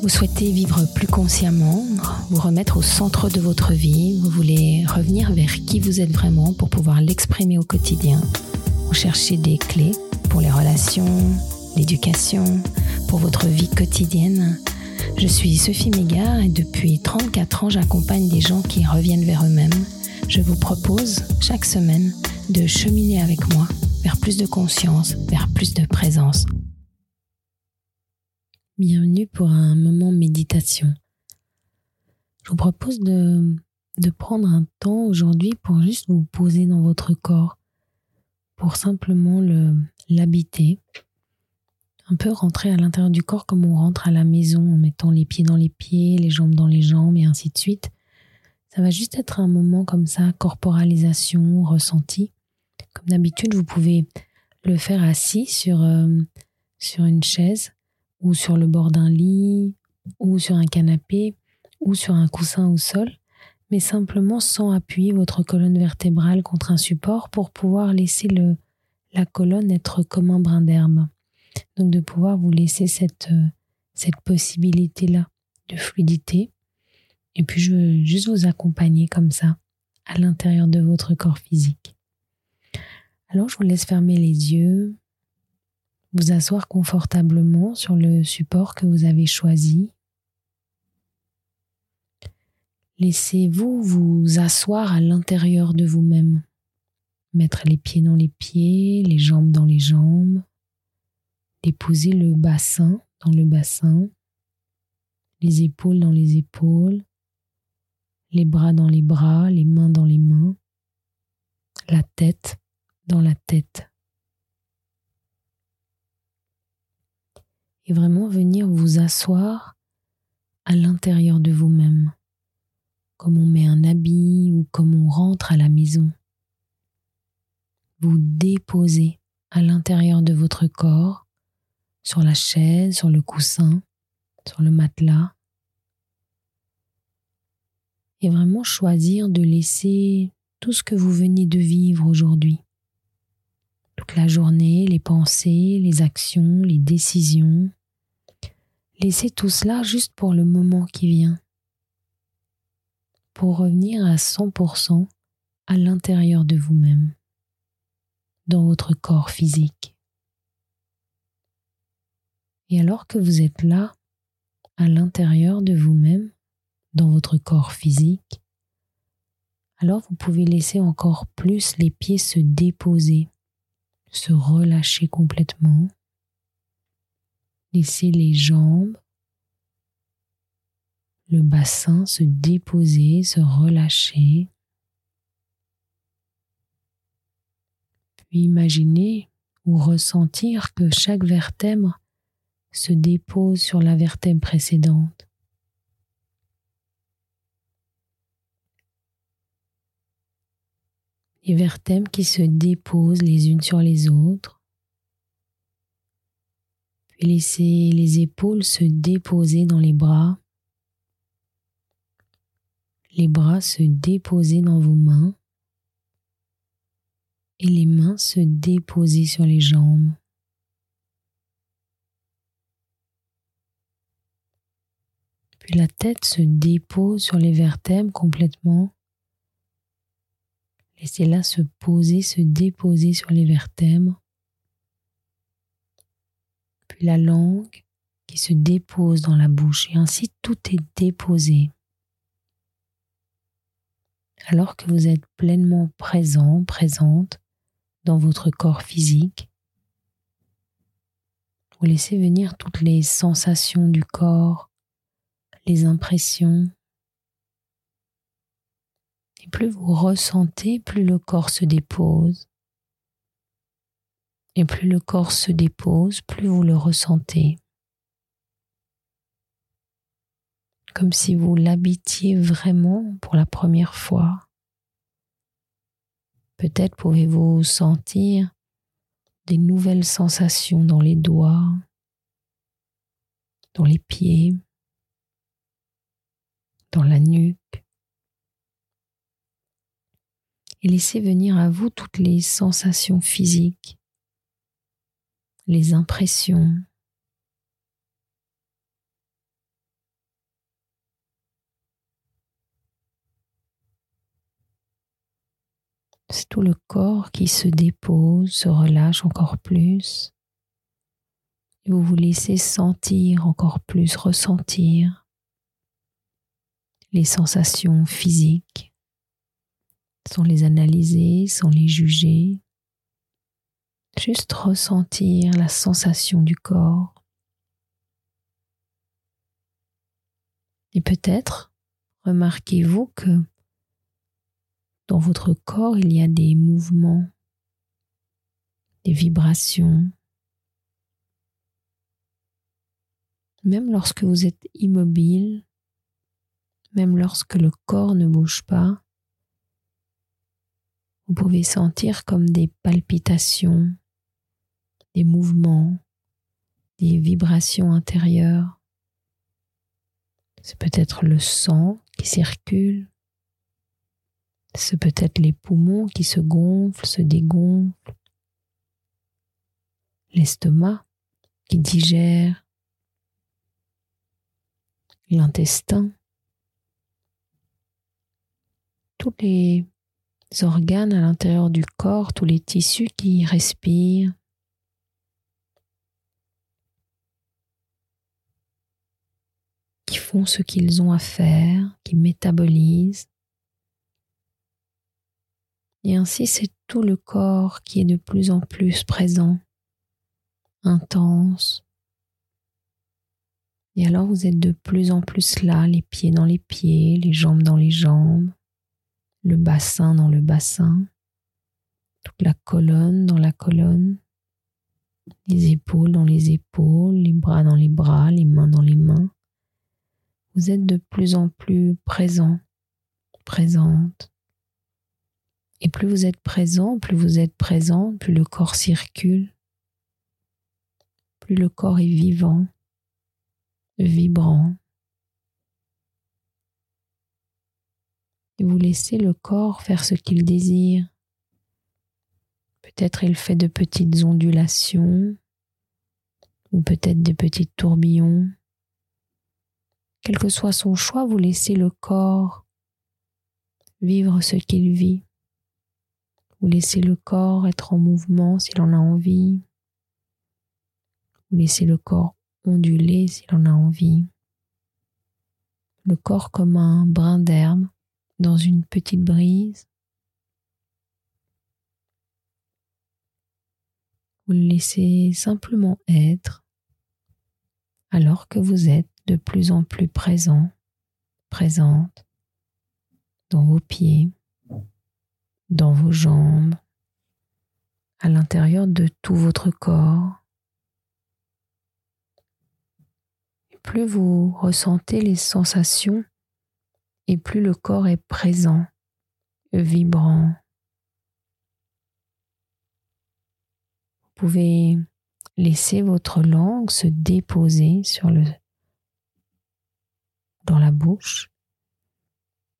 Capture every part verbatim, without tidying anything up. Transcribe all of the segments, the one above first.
Vous souhaitez vivre plus consciemment, vous remettre au centre de votre vie, vous voulez revenir vers qui vous êtes vraiment pour pouvoir l'exprimer au quotidien. Vous cherchez des clés pour les relations, l'éducation, pour votre vie quotidienne. Je suis Sophie Mégard et depuis trente-quatre ans, j'accompagne des gens qui reviennent vers eux-mêmes. Je vous propose chaque semaine de cheminer avec moi vers plus de conscience, vers plus de présence. Bienvenue pour un moment méditation. Je vous propose de, de prendre un temps aujourd'hui pour juste vous poser dans votre corps, pour simplement le, l'habiter, un peu rentrer à l'intérieur du corps comme on rentre à la maison en mettant les pieds dans les pieds, les jambes dans les jambes et ainsi de suite. Ça va juste être un moment comme ça, corporalisation, ressenti. Comme d'habitude, vous pouvez le faire assis sur, euh, sur une chaise, ou sur le bord d'un lit, ou sur un canapé, ou sur un coussin au sol, mais simplement sans appuyer votre colonne vertébrale contre un support pour pouvoir laisser le, la colonne être comme un brin d'herbe. Donc de pouvoir vous laisser cette, cette possibilité-là de fluidité. Et puis je veux juste vous accompagner comme ça, à l'intérieur de votre corps physique. Alors je vous laisse fermer les yeux, vous asseoir confortablement sur le support que vous avez choisi. Laissez-vous vous asseoir à l'intérieur de vous-même. Mettre les pieds dans les pieds, les jambes dans les jambes. Déposer le bassin dans le bassin. Les épaules dans les épaules. Les bras dans les bras, les mains dans les mains. La tête dans la tête. Et vraiment venir vous asseoir à l'intérieur de vous-même, comme on met un habit ou comme on rentre à la maison. Vous déposez à l'intérieur de votre corps, sur la chaise, sur le coussin, sur le matelas. Et vraiment choisir de laisser tout ce que vous venez de vivre aujourd'hui. Toute la journée, les pensées, les actions, les décisions. Laissez tout cela juste pour le moment qui vient, pour revenir à cent pour cent à l'intérieur de vous-même, dans votre corps physique. Et alors que vous êtes là, à l'intérieur de vous-même, dans votre corps physique, alors vous pouvez laisser encore plus les pieds se déposer, se relâcher complètement. Laissez les jambes, le bassin se déposer, se relâcher. Puis imaginez ou ressentir que chaque vertèbre se dépose sur la vertèbre précédente. Les vertèbres qui se déposent les unes sur les autres. Et laissez les épaules se déposer dans les bras, les bras se déposer dans vos mains et les mains se déposer sur les jambes. Puis la tête se dépose sur les vertèbres complètement. Laissez-la se poser, se déposer sur les vertèbres. Puis la langue qui se dépose dans la bouche. Et ainsi, tout est déposé. Alors que vous êtes pleinement présent, présente dans votre corps physique, vous laissez venir toutes les sensations du corps, les impressions. Et plus vous ressentez, plus le corps se dépose. Et plus le corps se dépose, plus vous le ressentez. Comme si vous l'habitiez vraiment pour la première fois. Peut-être pouvez-vous sentir des nouvelles sensations dans les doigts, dans les pieds, dans la nuque. Et laissez venir à vous toutes les sensations physiques. Les impressions, C'est tout le corps qui se dépose, se relâche encore plus. Et vous vous laissez sentir encore plus, ressentir les sensations physiques, sans les analyser, sans les juger. Juste ressentir la sensation du corps. Et peut-être, remarquez-vous que dans votre corps, il y a des mouvements, des vibrations. Même lorsque vous êtes immobile, même lorsque le corps ne bouge pas, vous pouvez sentir comme des palpitations, des mouvements, des vibrations intérieures. C'est peut-être le sang qui circule, c'est peut-être les poumons qui se gonflent, se dégonflent, l'estomac qui digère, l'intestin, tous les organes à l'intérieur du corps, tous les tissus qui respirent. Qui font ce qu'ils ont à faire, qui métabolisent. Et ainsi, c'est tout le corps qui est de plus en plus présent, intense. Et alors, vous êtes de plus en plus là, les pieds dans les pieds, les jambes dans les jambes, le bassin dans le bassin, toute la colonne dans la colonne, les épaules dans les épaules, les bras dans les bras, les mains dans les mains. Vous êtes de plus en plus présent, présente. Et plus vous êtes présent, plus vous êtes présent, plus le corps circule, plus le corps est vivant, vibrant. Et vous laissez le corps faire ce qu'il désire. Peut-être il fait de petites ondulations, ou peut-être des petits tourbillons. Quel que soit son choix, vous laissez le corps vivre ce qu'il vit. Vous laissez le corps être en mouvement s'il en a envie. Vous laissez le corps onduler s'il en a envie. Le corps comme un brin d'herbe dans une petite brise. Vous le laissez simplement être alors que vous êtes de plus en plus présent, présente, dans vos pieds, dans vos jambes, à l'intérieur de tout votre corps. Et plus vous ressentez les sensations, et plus le corps est présent, vibrant. Vous pouvez laisser votre langue se déposer sur le dans la bouche,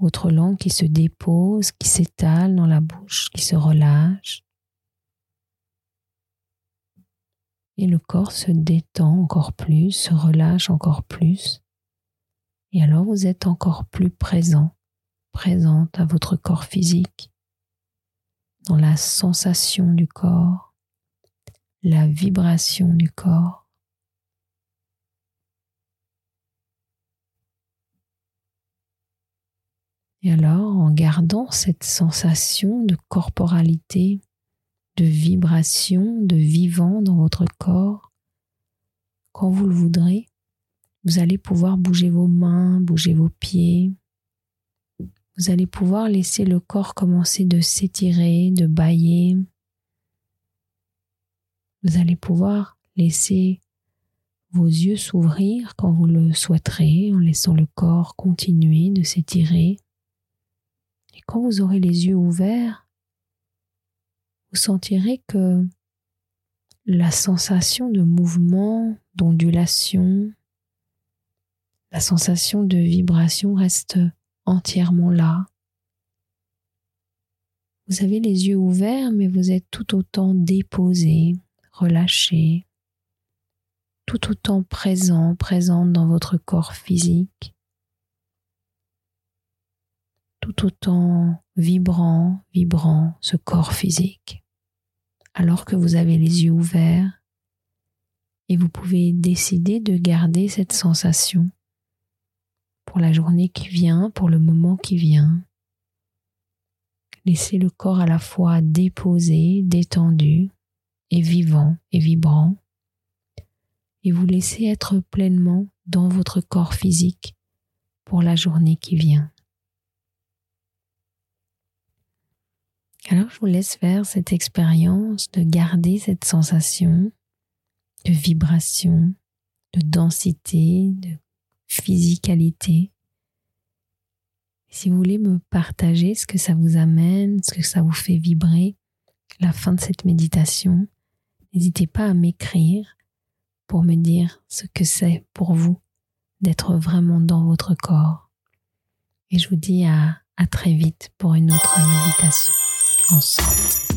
votre langue qui se dépose, qui s'étale dans la bouche, qui se relâche. Et le corps se détend encore plus, se relâche encore plus. Et alors vous êtes encore plus présent, présente à votre corps physique, dans la sensation du corps, la vibration du corps. Et alors, en gardant cette sensation de corporalité, de vibration, de vivant dans votre corps, quand vous le voudrez, vous allez pouvoir bouger vos mains, bouger vos pieds. Vous allez pouvoir laisser le corps commencer de s'étirer, de bâiller. Vous allez pouvoir laisser vos yeux s'ouvrir quand vous le souhaiterez, en laissant le corps continuer de s'étirer. Et quand vous aurez les yeux ouverts, vous sentirez que la sensation de mouvement, d'ondulation, la sensation de vibration reste entièrement là. Vous avez les yeux ouverts, mais vous êtes tout autant déposé, relâché, tout autant présent, présente dans votre corps physique. tout autant vibrant, vibrant ce corps physique, alors que vous avez les yeux ouverts et vous pouvez décider de garder cette sensation pour la journée qui vient, pour le moment qui vient. Laissez le corps à la fois déposé, détendu et vivant et vibrant, et vous laissez être pleinement dans votre corps physique pour la journée qui vient. Alors je vous laisse faire cette expérience de garder cette sensation de vibration, de densité, de physicalité. Si vous voulez me partager ce que ça vous amène, ce que ça vous fait vibrer, à la fin de cette méditation, n'hésitez pas à m'écrire pour me dire ce que c'est pour vous d'être vraiment dans votre corps. Et je vous dis à, à très vite pour une autre méditation ensemble.